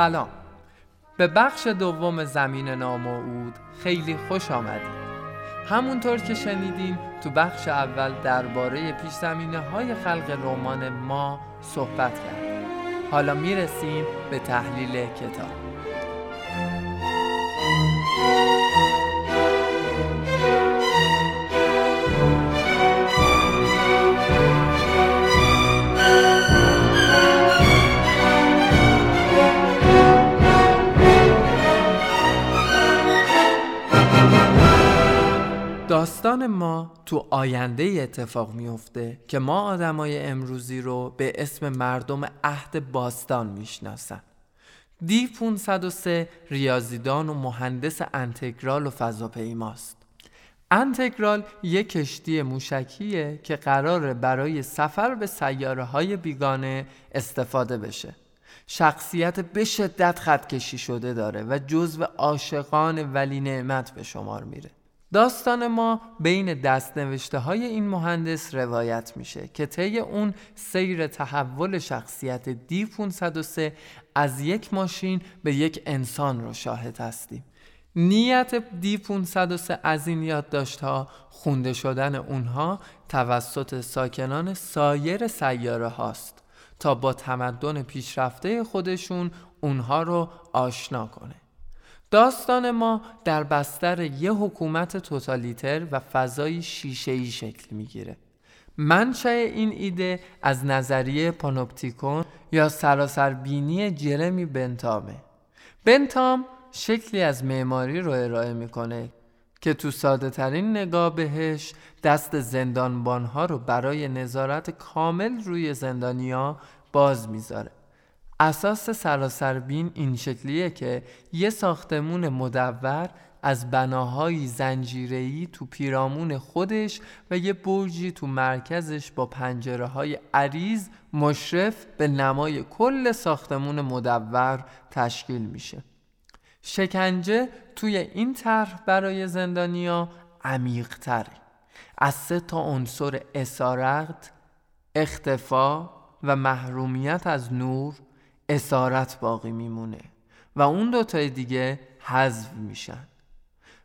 سلام، به بخش دوم زمین ناموعود خیلی خوش آمدید. همونطور که شنیدیم تو بخش اول درباره پیش زمینه های خلق رمان ما صحبت کردیم. حالا میرسیم به تحلیل کتاب. داستان ما تو آینده اتفاق میفته که ما آدمای امروزی رو به اسم مردم عهد باستان میشناسن. دی 503 ریاضیدان و مهندس انتگرال و فضاپیماست. انتگرال یک کشتی موشکیه که قراره برای سفر به سیاره‌های بیگانه استفاده بشه. شخصیت به شدت خط‌کشی شده داره و جزو عاشقان ولی نعمت به شمار میره. داستان ما بین دستنوشته های این مهندس روایت میشه که طی اون سیر تحول شخصیت دی 503 از یک ماشین به یک انسان رو شاهد هستیم. نیت دی 503 از این یادداشت ها خونده شدن اونها توسط ساکنان سایر سیاره هاست تا با تمدن پیشرفته خودشون اونها رو آشنا کنه. داستان ما در بستر یه حکومت توتالیتر و فضای شیشه‌ای شکل میگیره. منشأ این ایده از نظریه پانوپتیکون یا سراسربینی جرمی بنتامه. بنتام شکلی از معماری رو ارائه میکنه که تو ساده ترین نگاه بهش دست زندانبانها رو برای نظارت کامل روی زندانیا باز میذاره. اساس سراسربین این شکلیه که یه ساختمون مدور از بناهای زنجیره‌ای تو پیرامون خودش و یه برجی تو مرکزش با پنجره‌های عریض مشرف به نمای کل ساختمون مدور تشکیل میشه. شکنجه توی این طرح برای زندانیا عمیق‌تره. از 3 عنصر اسارت، اختفا و محرومیت از نور اسارت باقی میمونه و اون دوتای دیگه حذف میشن.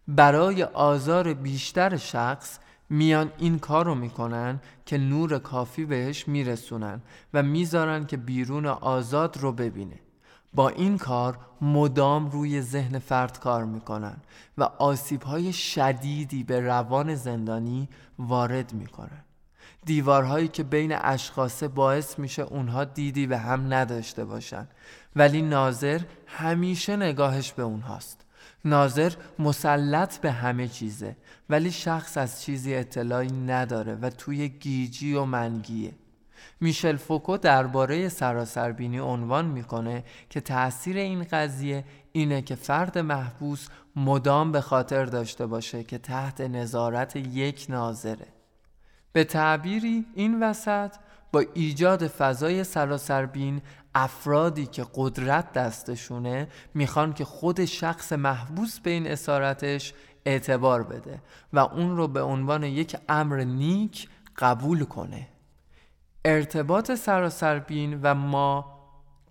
برای آزار بیشتر شخص میان این کار رو میکنن که نور کافی بهش میرسونن و میذارن که بیرون آزاد رو ببینه. با این کار مدام روی ذهن فرد کار میکنن و آسیبهای شدیدی به روان زندانی وارد میکنن. دیوارهایی که بین اشخاص باعث میشه اونها دیدی به هم نداشته باشن، ولی ناظر همیشه نگاهش به اونهاست. ناظر مسلط به همه چیزه ولی شخص از چیزی اطلاعی نداره و توی گیجی و منگیه. میشل فوکو درباره سراسربینی عنوان میکنه که تأثیر این قضیه اینه که فرد محبوس مدام به خاطر داشته باشه که تحت نظارت یک ناظره. به تعبیری این وسط با ایجاد فضای سراسربین افرادی که قدرت دستشونه میخوان که خود شخص محبوس به این اسارتش اعتبار بده و اون رو به عنوان یک امر نیک قبول کنه. ارتباط سراسربین و ما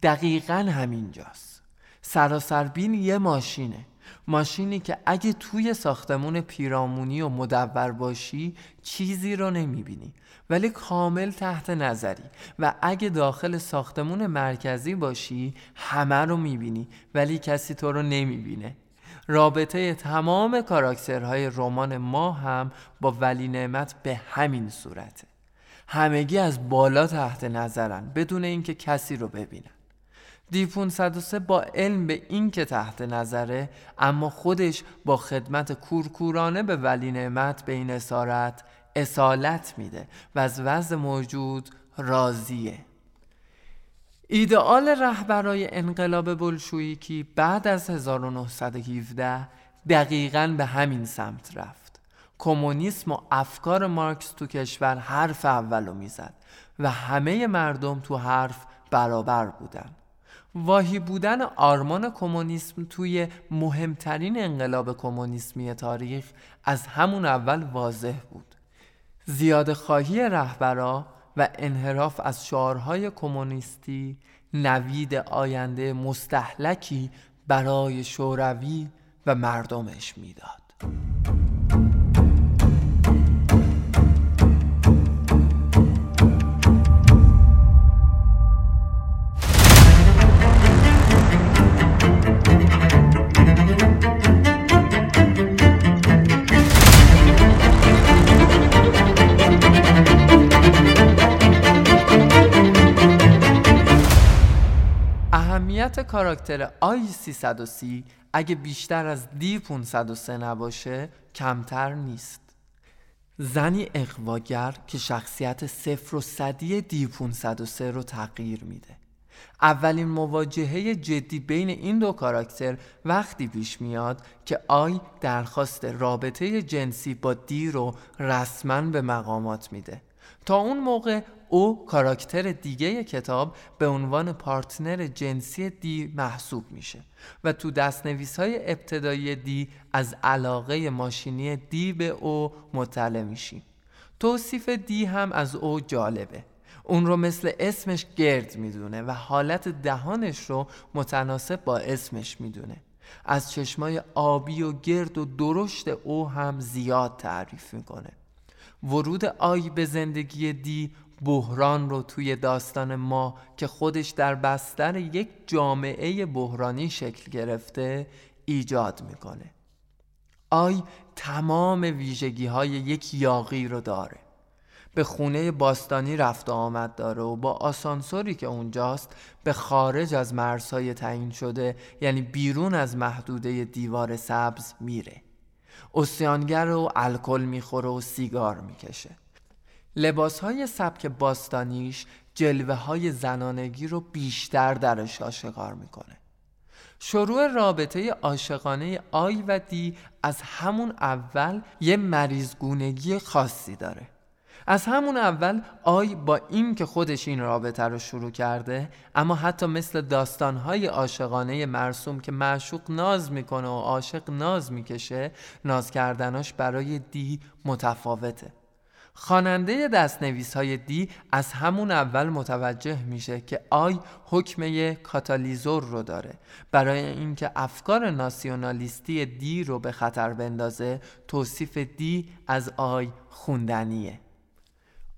دقیقاً همینجاست. سراسربین یه ماشینه. ماشینی که اگه توی ساختمون پیرامونی و مدور باشی چیزی رو نمیبینی ولی کامل تحت نظری، و اگه داخل ساختمون مرکزی باشی همه رو میبینی ولی کسی تو رو نمیبینه. رابطه تمام کاراکترهای رمان ما هم با ولی نعمت به همین صورته. همگی از بالا تحت نظرن بدون اینکه کسی رو ببینن. دی 503 با علم به این که تحت نظره اما خودش با خدمت کورکورانه به ولی نعمت به این اسارت اصالت میده و از وضع موجود راضیه. ایدئال رهبرای انقلاب بلشویکی بعد از 1917 دقیقاً به همین سمت رفت. کمونیسم و افکار مارکس تو کشور حرف اولو میزد و همه مردم تو حرف برابر بودن. واهی بودن آرمان کمونیسم توی مهمترین انقلاب کمونیسمی تاریخ از همون اول واضح بود. زیادخواهی رهبرا و انحراف از شعارهای کمونیستی نوید آینده مستهلکی برای شوروی و مردمش میداد. اهمیت کاراکتر آی 330 اگه بیشتر از دی 503 نباشه کمتر نیست. زنی اغواگر که شخصیت 0 و 100 دی 503 رو تغییر میده. اولین مواجهه جدی بین این دو کاراکتر وقتی پیش میاد که آی درخواست رابطه جنسی با دی رو رسما به مقامات میده. تا اون موقع او کاراکتر دیگه کتاب به عنوان پارتنر جنسی دی محسوب میشه و تو دستنویس‌های ابتدایی دی از علاقه ماشینی دی به او مطلع میشیم. توصیف دی هم از او جالبه. اون رو مثل اسمش گرد میدونه و حالت دهانش رو متناسب با اسمش میدونه. از چشمای آبی و گرد و درشت او هم زیاد تعریف میکنه. ورود آی به زندگی دی بحران رو توی داستان ما که خودش در بستر یک جامعه بحرانی شکل گرفته ایجاد میکنه. آی تمام ویژگی‌های یک یاغی رو داره. به خونه باستانی رفت و آمد داره و با آسانسوری که اونجاست به خارج از مرزهای تعیین شده، یعنی بیرون از محدوده دیوار سبز میره. اوسیانگر و الکل میخوره و سیگار میکشه. لباسهای سبک باستانیش جلوه های زنانگی رو بیشتر درش آشکار میکنه. شروع رابطه عاشقانه آی و دی از همون اول یه مریضگونگی خاصی داره. از همون اول آی با این که خودش این رابطه رو شروع کرده، اما حتی مثل داستانهای عاشقانه مرسوم که معشوق ناز میکنه و عاشق ناز میکشه، ناز کردناش برای دی متفاوته. خواننده دستنویس‌های دی از همون اول متوجه میشه که آی حکمه کاتالیزور رو داره. برای اینکه افکار ناسیونالیستی دی رو به خطر بندازه، توصیف دی از آی خوندنیه.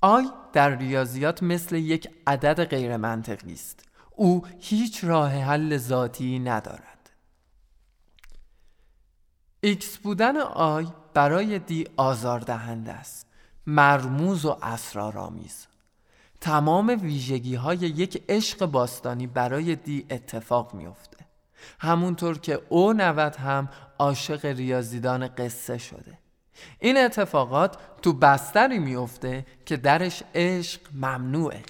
آی در ریاضیات مثل یک عدد غیر منطقی است. او هیچ راه حل ذاتی ندارد. ایکس بودن آی برای دی آزاردهنده است. مرموز و اسرارآمیز. تمام ویژگی‌های یک عشق باستانی برای دی اتفاق می‌افته. همونطور که او 90 هم عاشق ریاضیدان قصه شده. این اتفاقات تو بستری میفته که درش عشق ممنوعه.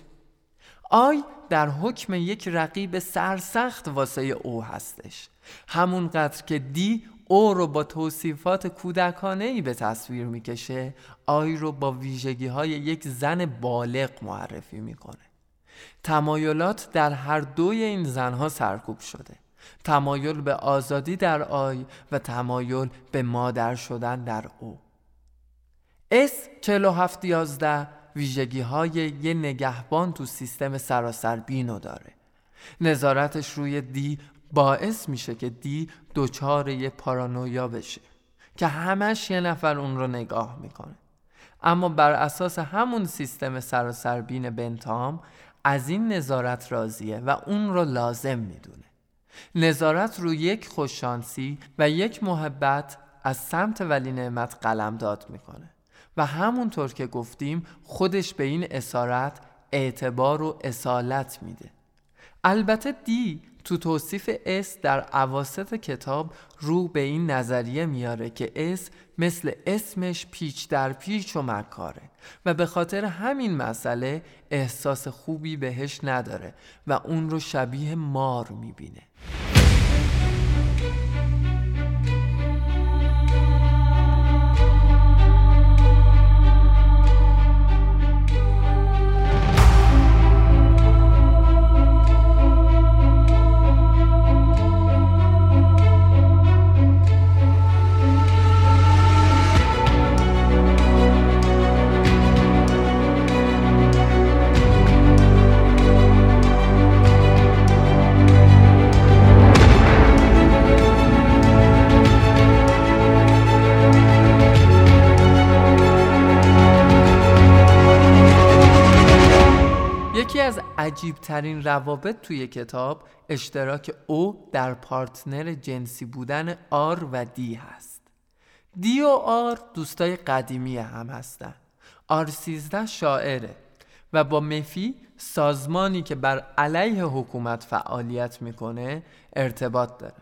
آی در حکم یک رقیب سرسخت واسه او هستش. همونقدر که دی او رو با توصیفات کودکانه‌ای به تصویر میکشه، آی رو با ویژگی‌های یک زن بالغ معرفی میکنه. تمایلات در هر دوی این زنها سرکوب شده. تمایل به آزادی در آی و تمایل به مادر شدن در او. اس 47-11 ویژگی‌های یه نگهبان تو سیستم سراسربینو داره. نظارتش روی دی باعث میشه که دی دوچار یه پارانویا بشه که همش یه نفر اون رو نگاه میکنه. اما بر اساس همون سیستم سراسربین بنتام از این نظارت راضیه و اون رو لازم میدونه. نظارت رو یک خوششانسی و یک محبت از سمت ولی نعمت قلمداد میکنه و همونطور که گفتیم خودش به این اسارت اعتبار و اصالت میده. البته دی تو توصیف اس در اواسط کتاب رو به این نظریه میاره که اس مثل اسمش پیچ در پیچ و مکاره و به خاطر همین مسئله احساس خوبی بهش نداره و اون رو شبیه مار میبینه. عجیب‌ترین روابط توی کتاب اشتراک او در پارتنر جنسی بودن آر و دی هست. دی و آر دوستای قدیمی هم هستن. آر 13 شاعره و با مفی، سازمانی که بر علیه حکومت فعالیت میکنه، ارتباط داره.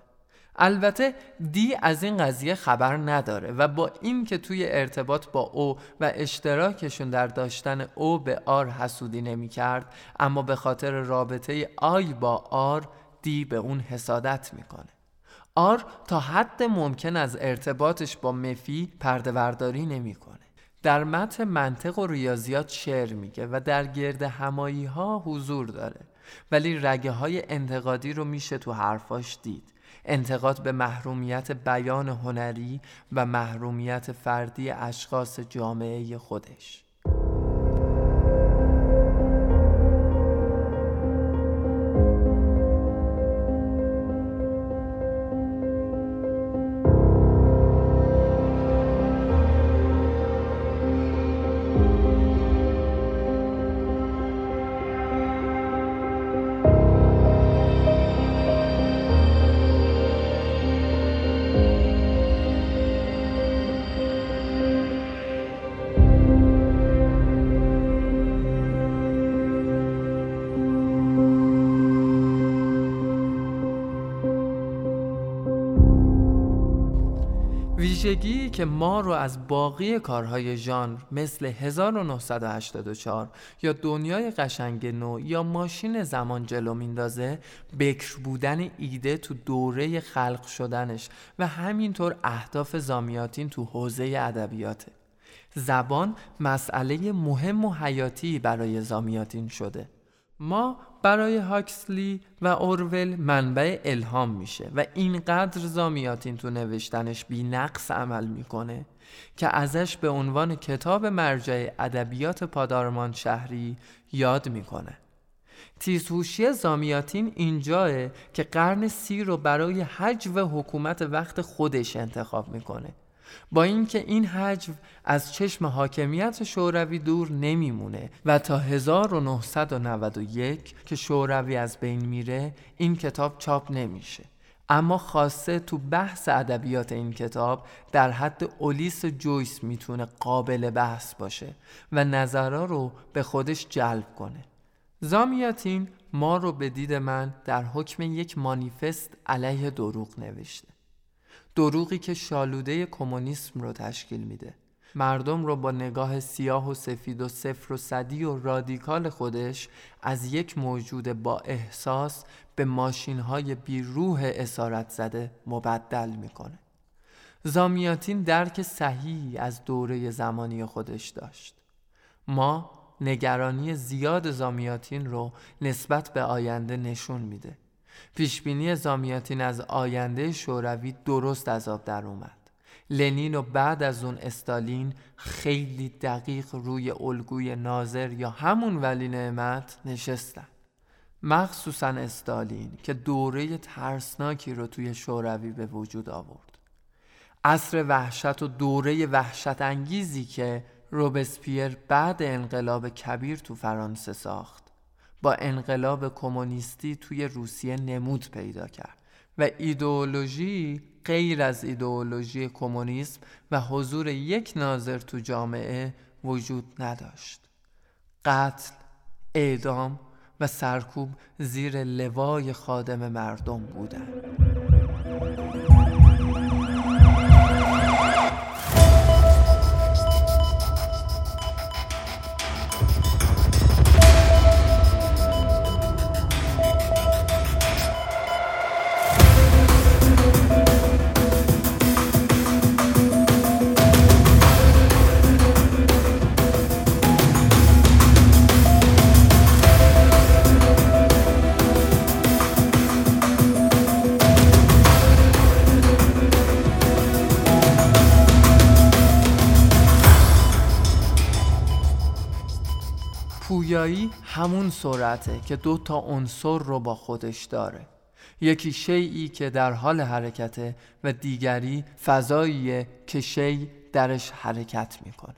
البته دی از این قضیه خبر نداره و با این که توی ارتباط با او و اشتراکشون در داشتن او به آر حسودی نمی کرد، اما به خاطر رابطه آی با آر، دی به اون حسادت میکنه. آر تا حد ممکن از ارتباطش با مفی پرده برداری نمی کنه. در متن منطق و ریاضیات شعر میگه و در گرد همایی ها حضور داره، ولی رگه های انتقادی رو میشه تو حرفاش دید. انتقاد به محرومیت بیان هنری و محرومیت فردی اشخاص جامعه خودش. ویژگی که ما رو از باقی کارهای ژانر مثل 1984 یا دنیای قشنگ نو یا ماشین زمان جلو میندازه، بکر بودن ایده تو دوره خلق شدنش و همینطور اهداف زامیاتین تو حوزه ادبیاته. زبان مسئله مهم و حیاتی برای زامیاتین شده. ما برای هاکسلی و اورول منبع الهام میشه و اینقدر زامیاتین تو نوشتنش بی نقص عمل میکنه که ازش به عنوان کتاب مرجع ادبیات پادارمان شهری یاد میکنه. تیزهوشی زامیاتین اینجاست که قرن 30 رو برای هجو حکومت وقت خودش انتخاب میکنه، با اینکه این هجو از چشم حاکمیت شوروی دور نمیمونه و تا 1991 که شوروی از بین میره این کتاب چاپ نمیشه، اما خاصه تو بحث ادبیات این کتاب در حد اولیس جویس میتونه قابل بحث باشه و نظرها رو به خودش جلب کنه. زامیاتین ما رو به دید من در حکم یک مانیفست علیه دروغ نوشته، دروغی که شالوده کمونیسم رو تشکیل میده. مردم رو با نگاه سیاه و سفید و صفر و صدی و رادیکال خودش از یک موجود با احساس به ماشین‌های بی روح اسارت زده مبدل میکنه. زامیاتین درک صحیحی از دوره زمانی خودش داشت. ما نگرانی زیاد زامیاتین رو نسبت به آینده نشون میده. پیشبینی زامیاتین از آینده شوروی درست از آب در اومد. لنین و بعد از اون استالین خیلی دقیق روی الگوی ناظر یا همون ولی نعمت نشستن، مخصوصا استالین که دوره ترسناکی رو توی شوروی به وجود آورد، عصر وحشت و دوره وحشت انگیزی که روبسپیر بعد انقلاب کبیر تو فرانسه ساخت با انقلاب کمونیستی توی روسیه نمود پیدا کرد و ایدئولوژی غیر از ایدئولوژی کمونیسم و حضور یک ناظر تو جامعه وجود نداشت. قتل، اعدام و سرکوب زیر لوای خادم مردم بودند. پویایی همون سرعته که دو تا عنصر رو با خودش داره، یکی شیئی که در حال حرکته و دیگری فضاییه که شی درش حرکت میکنه.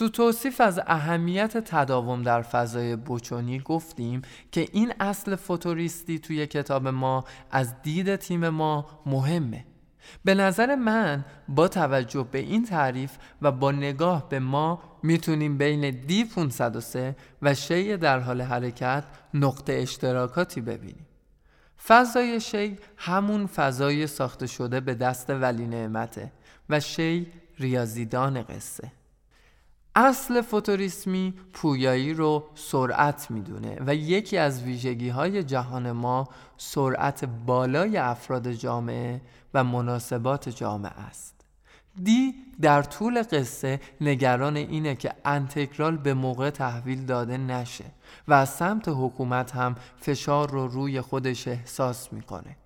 تو توصیف از اهمیت تداوم در فضای بوچونی گفتیم که این اصل فوتوریستی توی کتاب ما از دید تیم ما مهمه. به نظر من با توجه به این تعریف و با نگاه به ما میتونیم بین دی 503 و شیء در حال حرکت نقطه اشتراکاتی ببینیم. فضای شیء همون فضای ساخته شده به دست ولی نعمته و شیء ریاضیدان قصه. اصل فوتوریسمی پویایی رو سرعت میدونه و یکی از ویژگی‌های جهان ما سرعت بالای افراد جامعه و مناسبات جامعه است. دی در طول قصه نگران اینه که انتگرال به موقع تحویل داده نشه و از سمت حکومت هم فشار رو روی خودش احساس میکنه.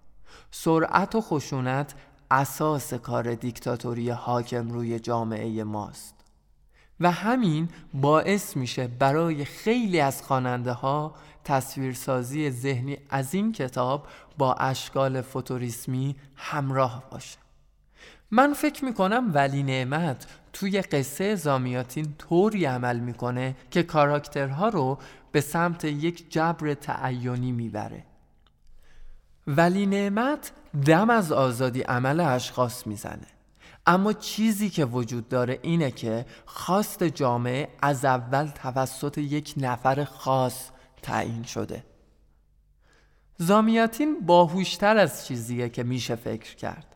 سرعت و خشونت اساس کار دیکتاتوری حاکم روی جامعه ماست و همین باعث میشه برای خیلی از خواننده ها تصویرسازی ذهنی از این کتاب با اشکال فوتوریسمی همراه باشه. من فکر میکنم ولی نعمت توی قصه زامیاتین طوری عمل میکنه که کاراکترها رو به سمت یک جبر تعینی میبره. ولی نعمت دم از آزادی عمل اشخاص میزنه، اما چیزی که وجود داره اینه که خواست جامعه از اول توسط یک نفر خاص تعیین شده. زامیاتین باهوشتر از چیزیه که میشه فکر کرد.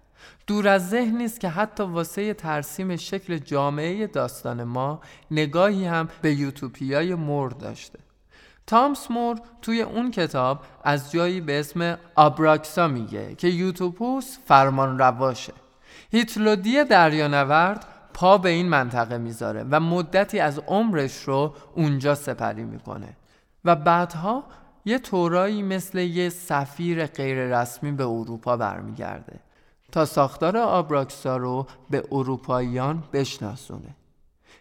دور از ذهن نیست که حتی واسه ترسیم شکل جامعه داستان ما نگاهی هم به یوتوپیای مور داشته. تامس مور توی اون کتاب از جایی به اسم آبراکسا میگه که یوتوپوس فرمان رواشه. هیتلودی دریانورد پا به این منطقه میذاره و مدتی از عمرش رو اونجا سپری میکنه و بعدها یه تورایی مثل یه سفیر غیر رسمی به اروپا برمیگرده تا ساختار آبراکسا رو به اروپاییان بشناسونه.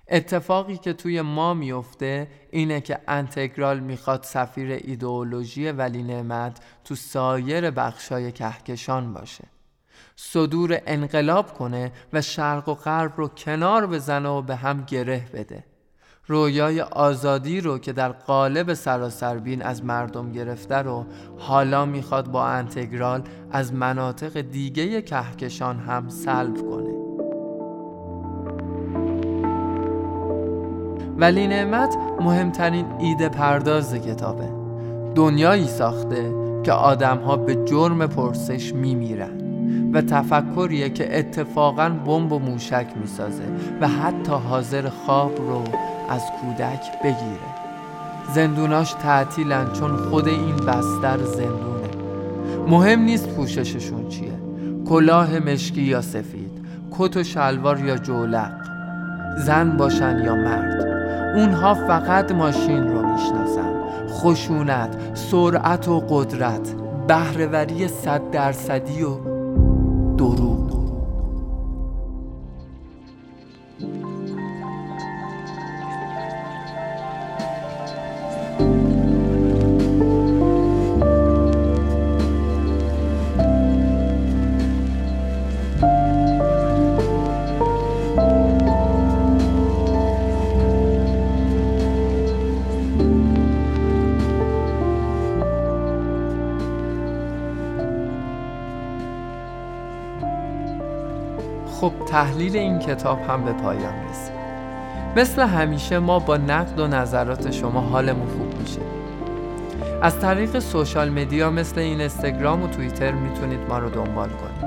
اتفاقی که توی ما میفته اینه که انتگرال میخواد سفیر ایدئولوژی ولی نعمت تو سایر بخشای کهکشان باشه، صدور انقلاب کنه و شرق و غرب رو کنار بزنه و به هم گره بده. رویای آزادی رو که در قالب سراسربین از مردم گرفته رو حالا میخواد با انتگرال از مناطق دیگه کهکشان هم سلب کنه. ولی نعمت مهمترین ایده پرداز کتابه. دنیایی ساخته که آدم‌ها به جرم پرسش میمیرن و تفکریه که اتفاقاً بمب و موشک میسازه و حتی حاضر خواب رو از کودک بگیره. زندوناش تعطیلن چون خود این بستر زندونه. مهم نیست پوشششون چیه، کلاه مشکی یا سفید، کت و شلوار یا جولق، زن باشن یا مرد. اونها فقط ماشین رو میشناسن. خشونت، سرعت و قدرت، بهره‌وری 100% و دروغ. تحلیل این کتاب هم به پایان رسید. مثل همیشه ما با نقد و نظرات شما حالمون خوب میشه. از طریق سوشال مدیا مثل اینستاگرام و توییتر میتونید ما رو دنبال کنید.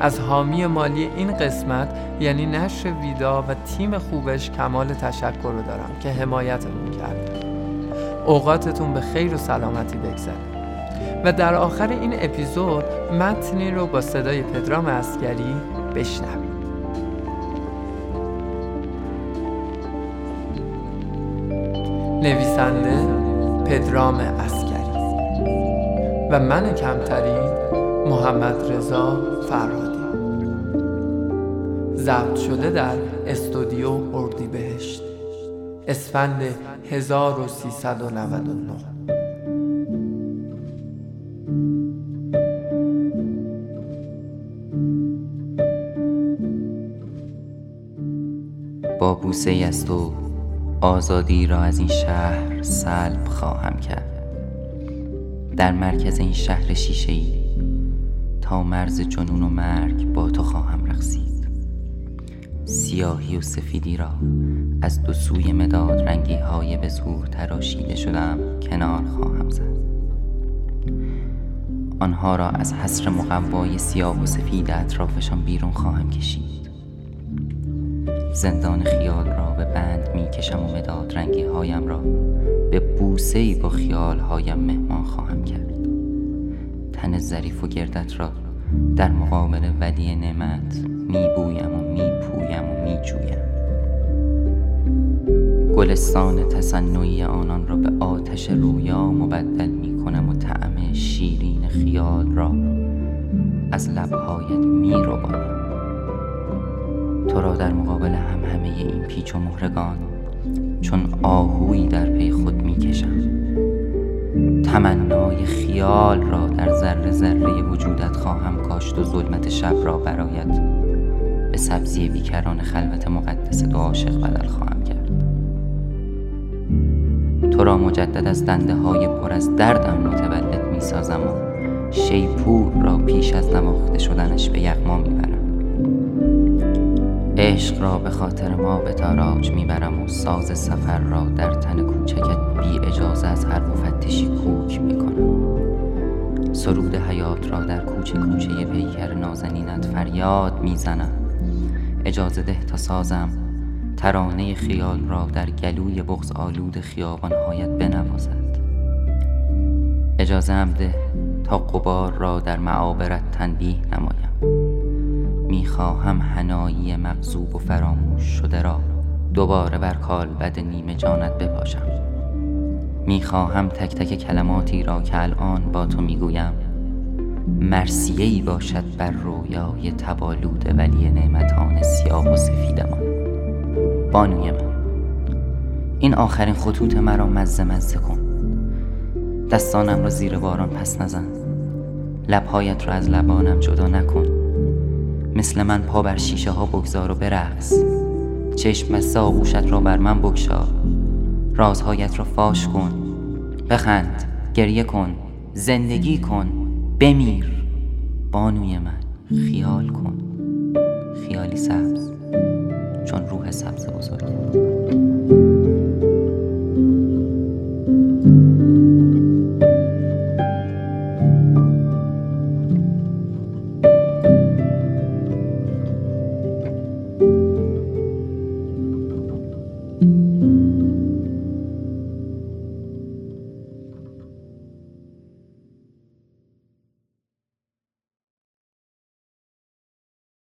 از حامی مالی این قسمت یعنی نشر ویدا و تیم خوبش کمال تشکر رو دارم که حمایتمون کرد. اوقاتتون به خیر و سلامتی بگذره. و در آخر این اپیزود متنی رو با صدای پدرام عسکری بشنوید. نویسنده پدرام عسکری و من کمترین محمدرضا فرهادی. ضبط شده در استودیو اردیبهشت اسفند 1399. با بوسه‌ای از تو آزادی را از این شهر سلب خواهم کرد. در مرکز این شهر شیشه‌ای تا مرز جنون و مرگ با تو خواهم رقصید. سیاهی و سفیدی را از دو سوی مداد رنگی های به زور تراشیده شدم کنار خواهم زد. آنها را از حصر مقوای سیاه و سفید اطرافشان بیرون خواهم کشید. زندان خیال را به بند می کشم و مداد رنگی هایم را به بوسه‌ای با خیال هایم مهمان خواهم کرد. تن ظریف و گردت را در مقابل ودیع نعمت می بویم و می پویم و می جویم. گلستان تصنعی آنان را به آتش رویا مبدل می کنم و طعم شیرین خیال را از لبهایت می روانم. تو را در مقابل همه این پیچ و مهرگان چون آهویی در پی خود می کشم. تمنای خیال را در ذره ذره وجودت خواهم کاشت و ظلمت شب را برایت به سبزی بیکران خلوت مقدس دو عاشق بدل خواهم کرد. تو را مجدد از دنده های پر از دردم متولد می سازم و شیپور را پیش از نواخته شدنش به یغما می برم. عشق را به خاطر ما به تاراج می برم و ساز سفر را در تن کوچکت بی اجازه از هر مفتشی کوک می کنم. سرود حیات را در کوچه کوچه پیکر نازنینت فریاد می زنم. اجازه ده تا سازم ترانه خیال را در گلوی بغض آلود خیابانهایت بنوازد. اجازه هم ده تا غبار را در معابرت تنبیه نمایم. میخواهم حنایی مغضوب و فراموش شده را دوباره بر کالبد نیمه جانت بپاشم. میخواهم تک تک کلماتی را که الان با تو میگویم مرثیه‌ای باشد بر رویای تبالود ولی نعمتان سیاه و سفیدمان. بانوی من، این آخرین خطوط مرا مزه مزه کن. دستانم را زیر باران پس نزن. لبهایت را از لبانم جدا نکن. مثل من پا بر شیشه ها بگذار و برقص. چشم بسته آغوشت را بر من بگشا. رازهایت را فاش کن. بخند، گریه کن، زندگی کن، بمیر. بانوی من، خیال کن. خیالی سبز چون روح سبز بزرگ.